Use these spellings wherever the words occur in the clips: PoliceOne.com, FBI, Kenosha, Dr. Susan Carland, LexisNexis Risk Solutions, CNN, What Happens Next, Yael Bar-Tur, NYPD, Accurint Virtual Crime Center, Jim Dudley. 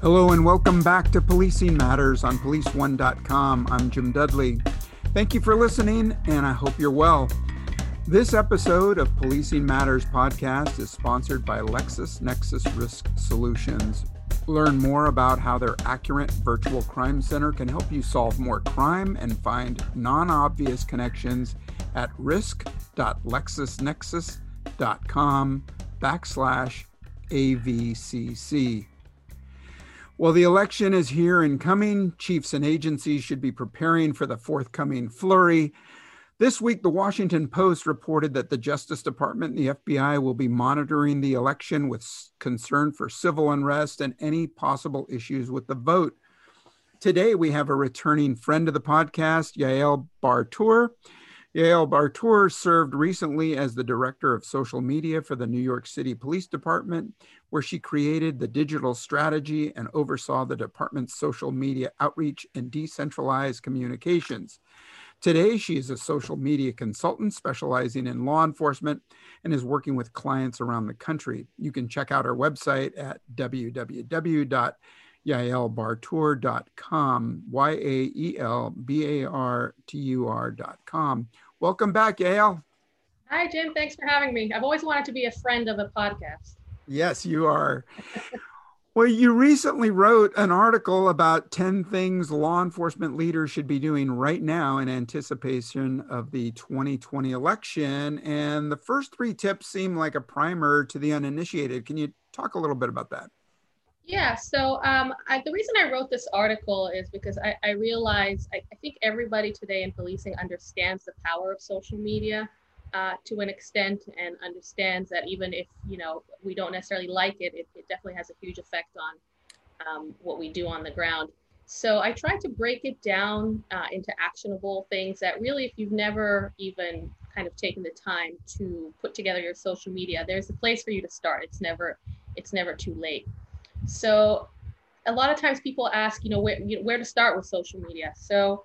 Hello and welcome back to Policing Matters on PoliceOne.com. I'm Jim Dudley. Thank you for listening, and I hope you're well. This episode of Policing Matters podcast is sponsored by LexisNexis Risk Solutions. Learn more about how their Accurint Virtual Crime Center can help you solve more crime and find non-obvious connections at risk.lexisnexis.com/AVCC. While the election is here and coming, chiefs and agencies should be preparing for the forthcoming flurry. This week, the Washington Post reported that the Justice Department and the FBI will be monitoring the election with concern for civil unrest and any possible issues with the vote. Today, we have a returning friend of the podcast, Yael Bar-Tur. Yael Bar-Tur served recently as the director of social media for the New York City Police Department, where she created the digital strategy and oversaw the department's social media outreach and decentralized communications. Today, she is a social media consultant specializing in law enforcement and is working with clients around the country. You can check out her website at www.yaelbartur.com, YAELBARTUR.com. Welcome back, Yael. Hi, Jim. Thanks for having me. I've always wanted to be a friend of a podcast. Yes, you are. Well, you recently wrote an article about 10 things law enforcement leaders should be doing right now in anticipation of the 2020 election. And the first three tips seem like a primer to the uninitiated. Can you talk a little bit about that? Yeah, so the reason I wrote this article is because I realized, I think everybody today in policing understands the power of social media to an extent, and understands that even if, you know, we don't necessarily like it, it definitely has a huge effect on what we do on the ground. So I tried to break it down into actionable things that really, if you've never even kind of taken the time to put together your social media, there's a place for you to start. It's never too late. So a lot of times people ask, where to start with social media. So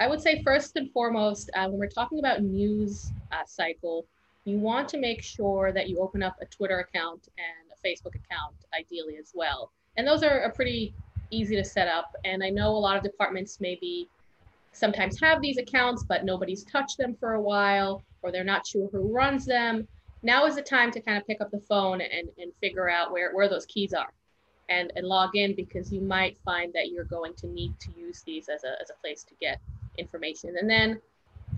I would say first and foremost, when we're talking about news cycle, you want to make sure that you open up a Twitter account and a Facebook account, ideally as well. And those are pretty easy to set up. And I know a lot of departments maybe sometimes have these accounts, but nobody's touched them for a while, or they're not sure who runs them. Now is the time to kind of pick up the phone and figure out where those keys are and log in, because you might find that you're going to need to use these as a place to get information. And then,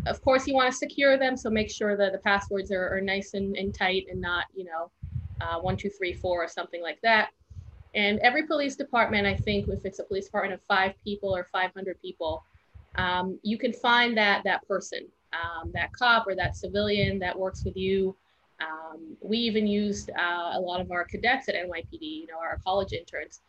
of course, you want to secure them. So make sure that the passwords are nice and tight, and not, 1, 2, 3, 4 or something like that. And every police department, I think, if it's a police department of 5 people or 500 people, you can find that person, that cop or that civilian that works with you. We even used a lot of our cadets at NYPD, our college interns,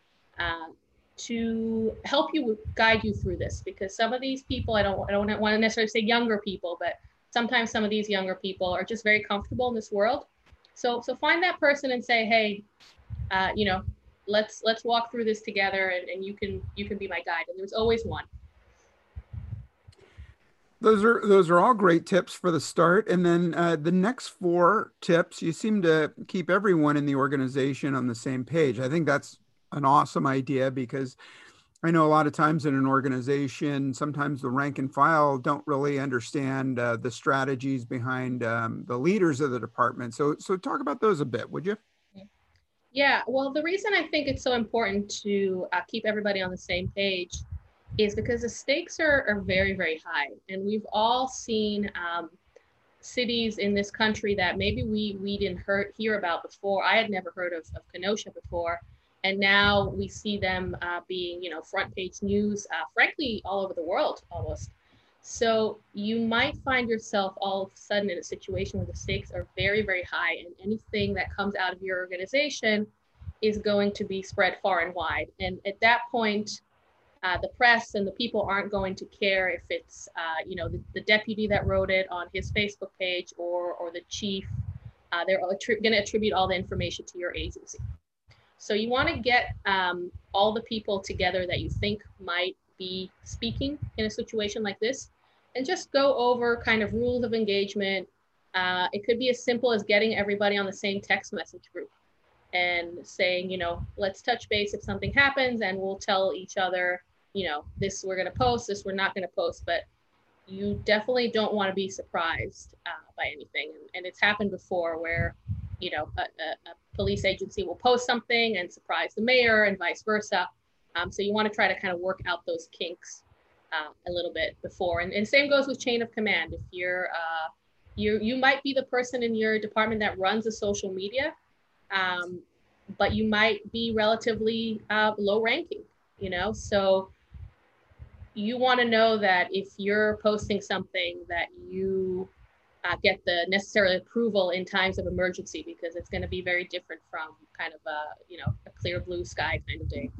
to help you guide you through this, because some of these people, I don't want to necessarily say younger people, but sometimes some of these younger people are just very comfortable in this world. So find that person and say, hey, let's walk through this together, and you can be my guide. And there's always one. Those are all great tips for the start. And then the next 4 tips, you seem to keep everyone in the organization on the same page. I think that's an awesome idea, because I know a lot of times in an organization, sometimes the rank and file don't really understand the strategies behind the leaders of the department. So talk about those a bit, would you? Yeah, well, the reason I think it's so important to keep everybody on the same page is because the stakes are very, very high. And we've all seen cities in this country that maybe we didn't hear about before. I had never heard of Kenosha before. And now we see them being, front page news, frankly, all over the world almost. So you might find yourself all of a sudden in a situation where the stakes are very, very high, and anything that comes out of your organization is going to be spread far and wide. And at that point, the press and the people aren't going to care if it's, the deputy that wrote it on his Facebook page or the chief. They're going to attribute all the information to your agency. So you want to get all the people together that you think might be speaking in a situation like this, and just go over kind of rules of engagement. It could be as simple as getting everybody on the same text message group. and saying, you know, let's touch base if something happens, and we'll tell each other, you know, this we're going to post, this we're not going to post. But you definitely don't want to be surprised by anything. And it's happened before where, you know, a police agency will post something and surprise the mayor and vice versa. So you want to try to kind of work out those kinks a little bit before. And same goes with chain of command. If you're, you might be the person in your department that runs the social media, but you might be relatively low ranking, you know? So you want to know that if you're posting something that you get the necessary approval in times of emergency, because it's going to be very different from kind of a, you know, a clear blue sky kind of day.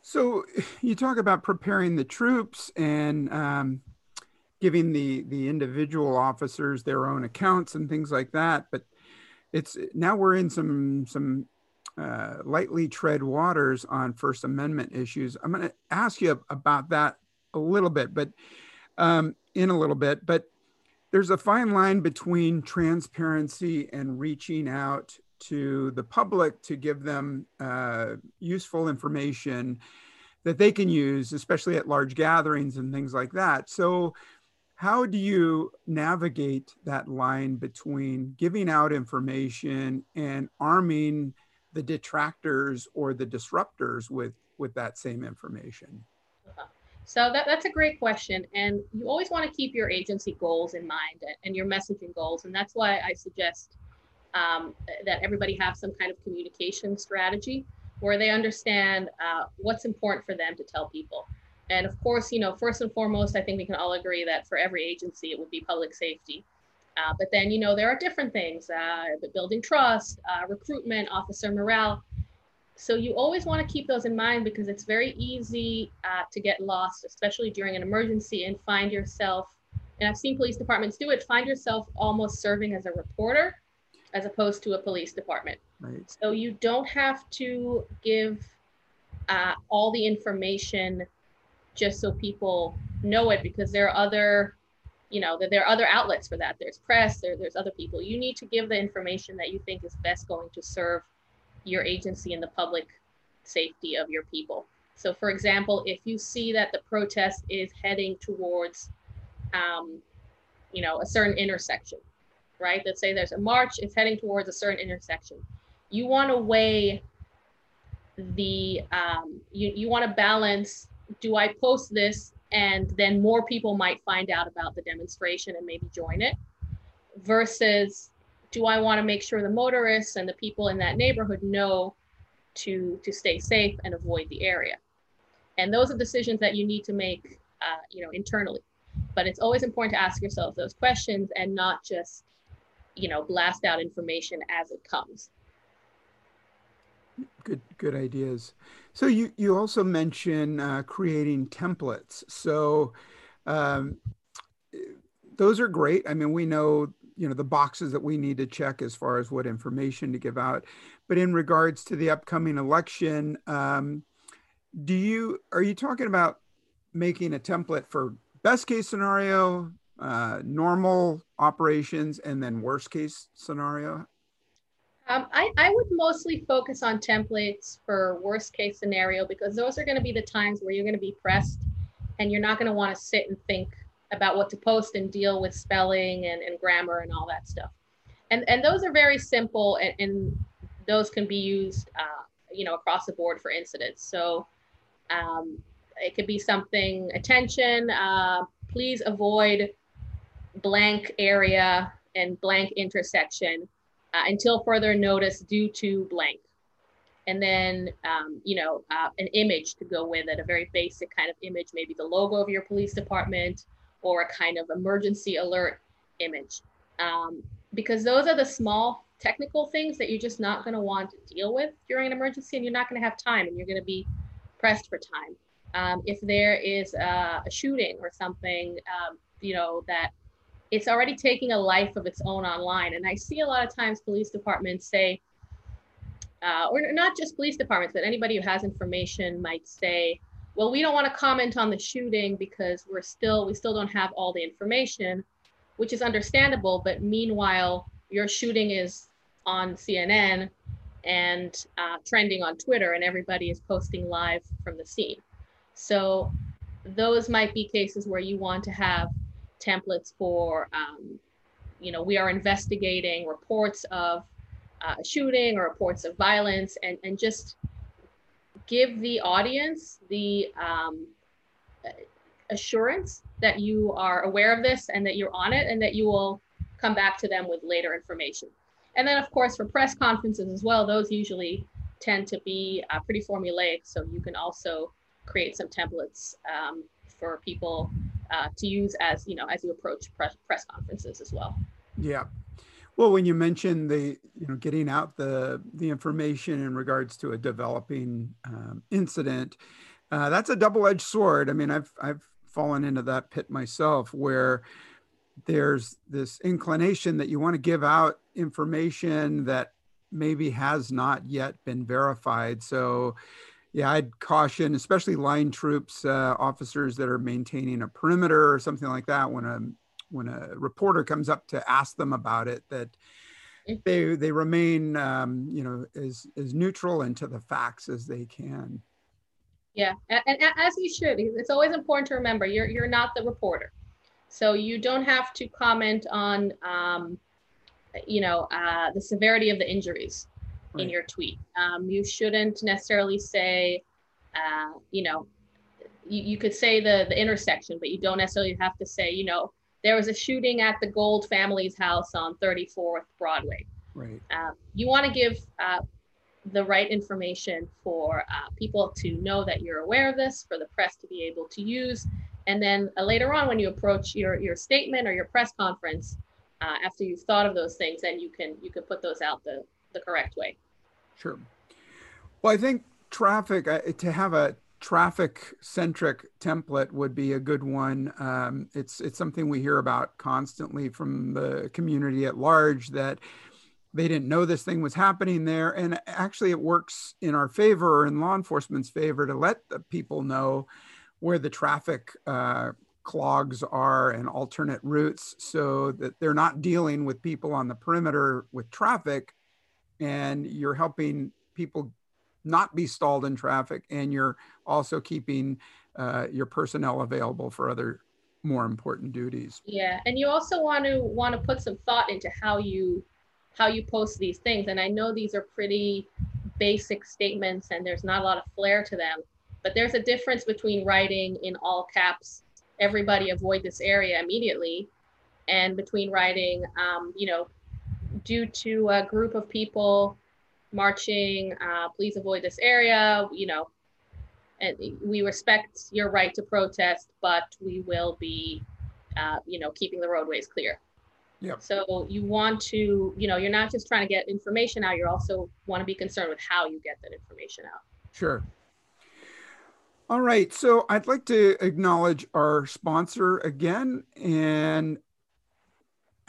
So you talk about preparing the troops and giving the individual officers their own accounts and things like that, but it's now we're in some lightly tread waters on First Amendment issues. I'm going to ask you about that a little bit, but in a little bit. But there's a fine line between transparency and reaching out to the public to give them useful information that they can use, especially at large gatherings and things like that. So how do you navigate that line between giving out information and arming the detractors or the disruptors with that same information? So that's a great question. And you always want to keep your agency goals in mind and your messaging goals. And that's why I suggest that everybody have some kind of communication strategy where they understand what's important for them to tell people. And of course, you know, first and foremost, I think we can all agree that for every agency, it would be public safety. But then, you know, there are different things, building trust, recruitment, officer morale. So you always want to keep those in mind, because it's very easy to get lost, especially during an emergency, and find yourself, and I've seen police departments do it, find yourself almost serving as a reporter as opposed to a police department. Right. So you don't have to give all the information just so people know it, because there are other, you know, there are other outlets for that. There's press, there's other people. You need to give the information that you think is best going to serve your agency and the public safety of your people. So for example, if you see that the protest is heading towards, you know, a certain intersection, right? Let's say there's a march, it's heading towards a certain intersection. You want to weigh the, you want to balance, do I post this and then more people might find out about the demonstration and maybe join it, versus do I want to make sure the motorists and the people in that neighborhood know to stay safe and avoid the area? And those are decisions that you need to make, you know, internally. But it's always important to ask yourself those questions and not just, you know, blast out information as it comes. Good ideas. So you also mention creating templates. So those are great. I mean, we know, you know, the boxes that we need to check as far as what information to give out. But in regards to the upcoming election, are you talking about making a template for best case scenario, normal operations, and then worst case scenario? I would mostly focus on templates for worst case scenario, because those are going to be the times where you're going to be pressed and you're not going to want to sit and think about what to post and deal with spelling and grammar and all that stuff. And those are very simple, and those can be used, you know, across the board for incidents. So it could be something, attention, please avoid blank area and blank intersection until further notice due to blank. And then, you know, an image to go with it, a very basic kind of image, maybe the logo of your police department or a kind of emergency alert image. Because those are the small technical things that you're just not gonna want to deal with during an emergency, and you're not gonna have time, and you're gonna be pressed for time. If there is a shooting or something, you know, that it's already taking a life of its own online. And I see a lot of times police departments say, or not just police departments, but anybody who has information might say, well, we don't want to comment on the shooting because we still don't have all the information, which is understandable. But meanwhile, your shooting is on CNN and trending on Twitter, and everybody is posting live from the scene. So those might be cases where you want to have templates for, you know, we are investigating reports of shooting or reports of violence, and just give the audience the assurance that you are aware of this and that you're on it and that you will come back to them with later information. And then of course for press conferences as well, those usually tend to be pretty formulaic. So you can also create some templates for people to use as, you know, as you approach press conferences as well. Yeah. Well, when you mentioned the, you know, getting out the information in regards to a developing incident, that's a double-edged sword. I mean, I've fallen into that pit myself where there's this inclination that you want to give out information that maybe has not yet been verified. So yeah, I'd caution, especially line troops, officers that are maintaining a perimeter or something like that, when a reporter comes up to ask them about it, that they remain, you know, as neutral and to the facts as they can. Yeah, and as you should. It's always important to remember you're not the reporter, so you don't have to comment on, you know, the severity of the injuries in your tweet. You shouldn't necessarily say, you know, you could say the intersection, but you don't necessarily have to say, you know, there was a shooting at the Gold family's house on 34th Broadway. Right. You want to give the right information for people to know that you're aware of this, for the press to be able to use. And then later on, when you approach your statement or your press conference, after you've thought of those things, then you can put those out the correct way. Sure. Well, I think traffic, to have a traffic-centric template would be a good one. It's something we hear about constantly from the community at large, that they didn't know this thing was happening there. And actually it works in our favor, or in law enforcement's favor, to let the people know where the traffic clogs are and alternate routes, so that they're not dealing with people on the perimeter with traffic, and you're helping people not be stalled in traffic, and you're also keeping your personnel available for other more important duties. Yeah, and you also want to put some thought into how you post these things. And I know these are pretty basic statements and there's not a lot of flair to them, but there's a difference between writing in all caps, everybody avoid this area immediately, and between writing, you know, due to a group of people marching, please avoid this area, you know, and we respect your right to protest, but we will be, you know, keeping the roadways clear. Yep. So you want to, you know, you're not just trying to get information out, you also want to be concerned with how you get that information out. Sure. All right. So I'd like to acknowledge our sponsor again, and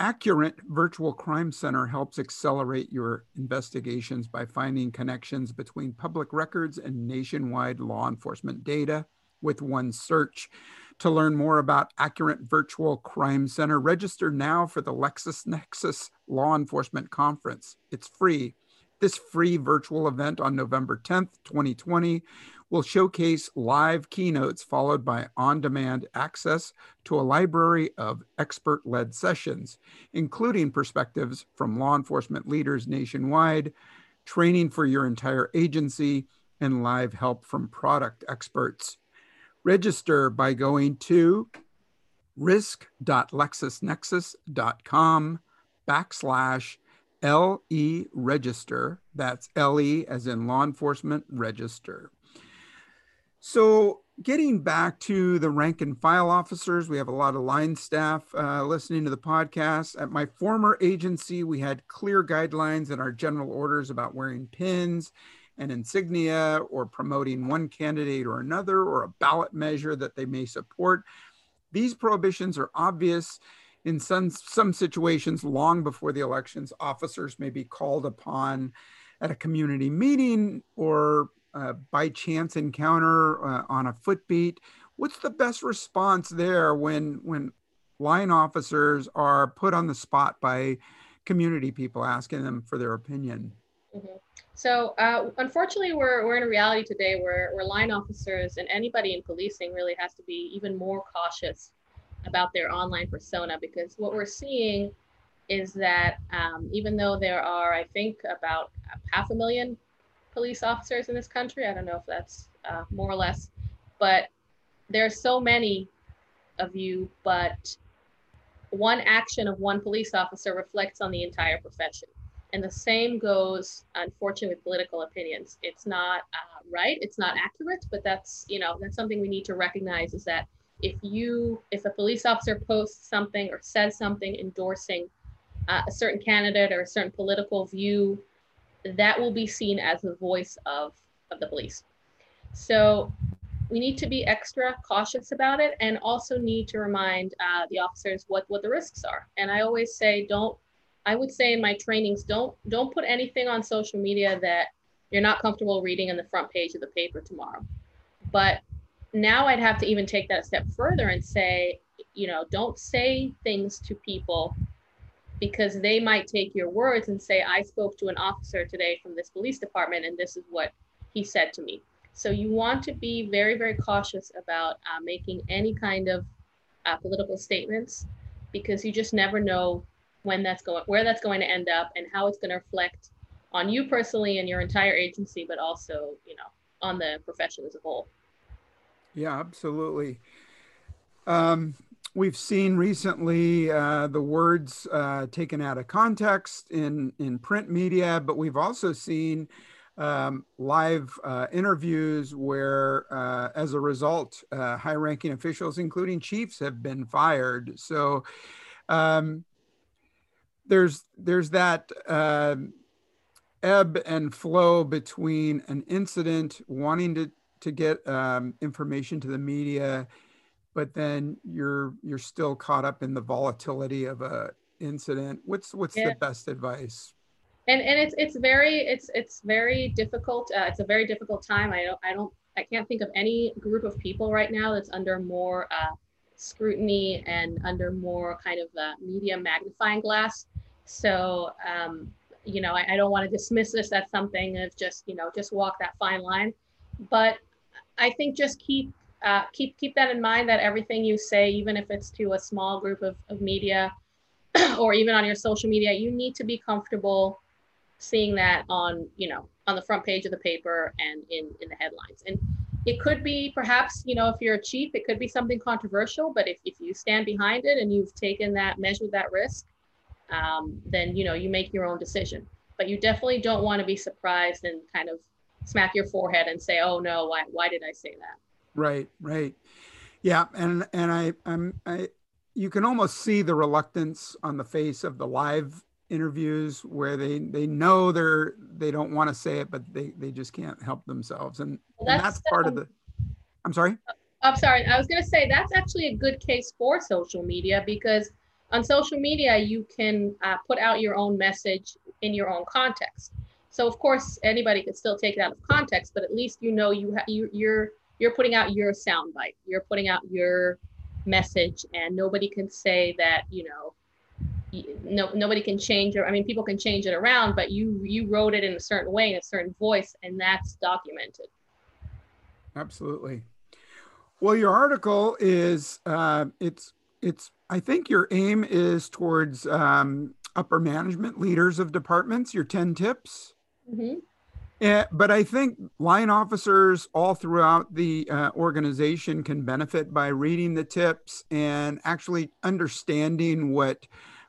Accurint Virtual Crime Center helps accelerate your investigations by finding connections between public records and nationwide law enforcement data with one search. To learn more about Accurint Virtual Crime Center, register now for the LexisNexis Law Enforcement Conference. It's free. This free virtual event on November 10th, 2020, will showcase live keynotes followed by on-demand access to a library of expert-led sessions, including perspectives from law enforcement leaders nationwide, training for your entire agency, and live help from product experts. Register by going to risk.lexisnexis.com/LE register. That's LE as in law enforcement register. So getting back to the rank and file officers, we have a lot of line staff listening to the podcast. At my former agency, we had clear guidelines in our general orders about wearing pins and insignia, or promoting one candidate or another, or a ballot measure that they may support. These prohibitions are obvious. In some situations, long before the elections, officers may be called upon at a community meeting or by chance encounter on a footbeat. What's the best response there when line officers are put on the spot by community people, asking them for their opinion. Mm-hmm. So unfortunately, we're in a reality today where line officers and anybody in policing really has to be even more cautious about their online persona, because what we're seeing is that even though there are, I think, about 500,000 police officers in this country, I don't know if that's more or less, but there's so many of you, but one action of one police officer reflects on the entire profession. And the same goes, unfortunately, with political opinions. It's not right, it's not accurate, but that's, you know, that's something we need to recognize, is that if a police officer posts something or says something endorsing a certain candidate or a certain political view, that will be seen as the voice of the police. So we need to be extra cautious about it, and also need to remind the officers what the risks are. And I always say, I would say in my trainings, don't put anything on social media that you're not comfortable reading on the front page of the paper tomorrow. But now I'd have to even take that a step further and say, you know, don't say things to people, because they might take your words and say, I spoke to an officer today from this police department and this is what he said to me. So you want to be very, very cautious about making any kind of political statements, because you just never know when that's where that's going to end up, and how it's going to reflect on you personally and your entire agency, but also, you know, on the profession as a whole. Yeah, absolutely. We've seen recently the words taken out of context in print media, but we've also seen live interviews where, as a result, high-ranking officials, including chiefs, have been fired. So there's that ebb and flow between an incident, wanting to get information to the media, but then you're still caught up in the volatility of an incident. What's the best advice? And it's very difficult. It's a very difficult time. I can't think of any group of people right now that's under more scrutiny and under more kind of media magnifying glass. So you know, I don't want to dismiss this as something of just walk that fine line, but I think just keep that in mind, that everything you say, even if it's to a small group of media, or even on your social media, you need to be comfortable seeing that on the front page of the paper and in the headlines. And it could be, perhaps, you know, if you're a chief, it could be something controversial, but if you stand behind it and you've taken that, measured that risk, then, you know, you make your own decision. But you definitely don't want to be surprised and kind of smack your forehead and say, oh no, why did I say that? Right, right. Yeah, and I you can almost see the reluctance on the face of the live interviews, where they know they don't want to say it, but they just can't help themselves. And that's part of the, I'm sorry. I was going to say, that's actually a good case for social media, because on social media, you can put out your own message in your own context. So of course, anybody could still take it out of context, but at least, you know, you're putting out your soundbite, you're putting out your message, and nobody can say that, you know, nobody can change, or I mean, people can change it around, but you wrote it in a certain way, in a certain voice, and that's documented. Absolutely. Well, your article is, it's I think your aim is towards upper management, leaders of departments, your 10 tips. Mm-hmm. But I think line officers all throughout the organization can benefit by reading the tips and actually understanding what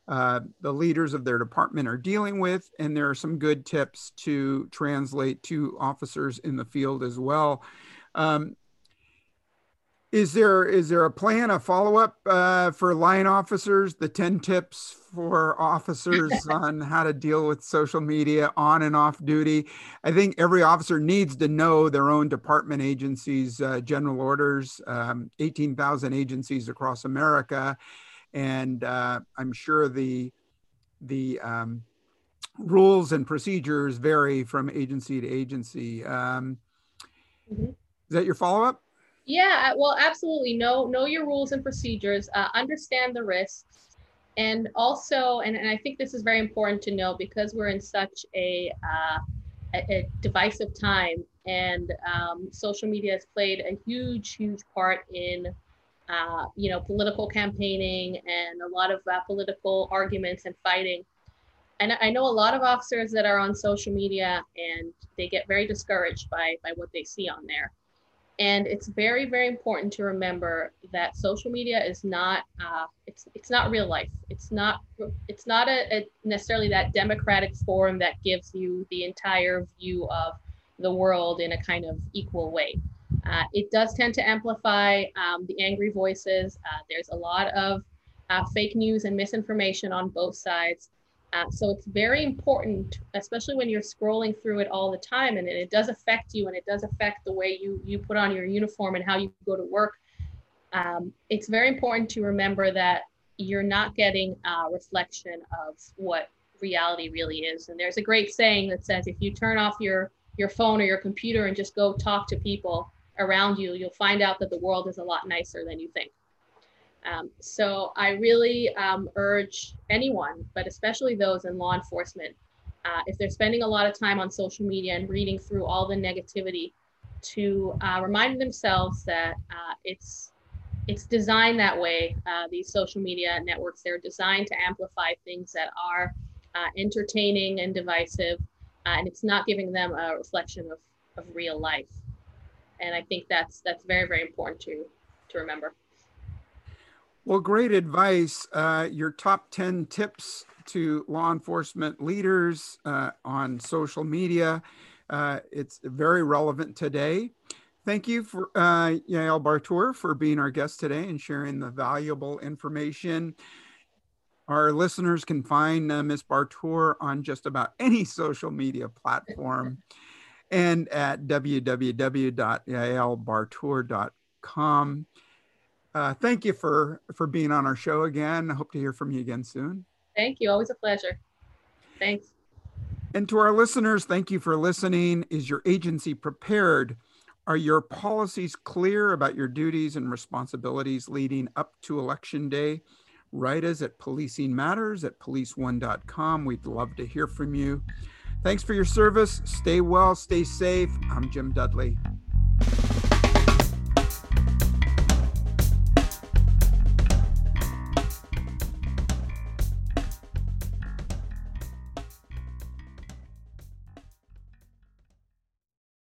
the leaders of their department are dealing with. And there are some good tips to translate to officers in the field as well. Is there a plan, a follow-up for line officers, the 10 tips for officers on how to deal with social media on and off duty? I think every officer needs to know their own department, agencies, general orders, 18,000 agencies across America. And I'm sure the rules and procedures vary from agency to agency. Is that your follow-up? Yeah, well, absolutely. Know your rules and procedures, understand the risks, And also, and I think this is very important to know, because we're in such a divisive time, and social media has played a huge part in political campaigning and a lot of political arguments and fighting. And I know a lot of officers that are on social media, and they get very discouraged by what they see on there. And it's very important to remember that social media is not it's not real life. It's not a necessarily that democratic forum that gives you the entire view of the world in a kind of equal way. It does tend to amplify the angry voices. There's a lot of fake news and misinformation on both sides. So it's very important, especially when you're scrolling through it all the time, and it does affect you, and it does affect the way you put on your uniform and how you go to work. It's very important to remember that you're not getting a reflection of what reality really is. And there's a great saying that says, if you turn off your phone or your computer and just go talk to people around you, you'll find out that the world is a lot nicer than you think. So I really urge anyone, but especially those in law enforcement, if they're spending a lot of time on social media and reading through all the negativity, to remind themselves that it's designed that way. These social media networks, they're designed to amplify things that are entertaining and divisive, and it's not giving them a reflection of real life. And I think that's very important to remember. Well, great advice. Your top 10 tips to law enforcement leaders on social media. It's very relevant today. Thank you for Yael Bar-Tur for being our guest today and sharing the valuable information. Our listeners can find Ms. Bar-Tur on just about any social media platform and at www.yaelbartur.com. Thank you for being on our show again. I hope to hear from you again soon. Thank you. Always a pleasure. Thanks. And to our listeners, thank you for listening. Is your agency prepared? Are your policies clear about your duties and responsibilities leading up to Election Day? Write us at PoliceOne.com. We'd love to hear from you. Thanks for your service. Stay well, stay safe. I'm Jim Dudley.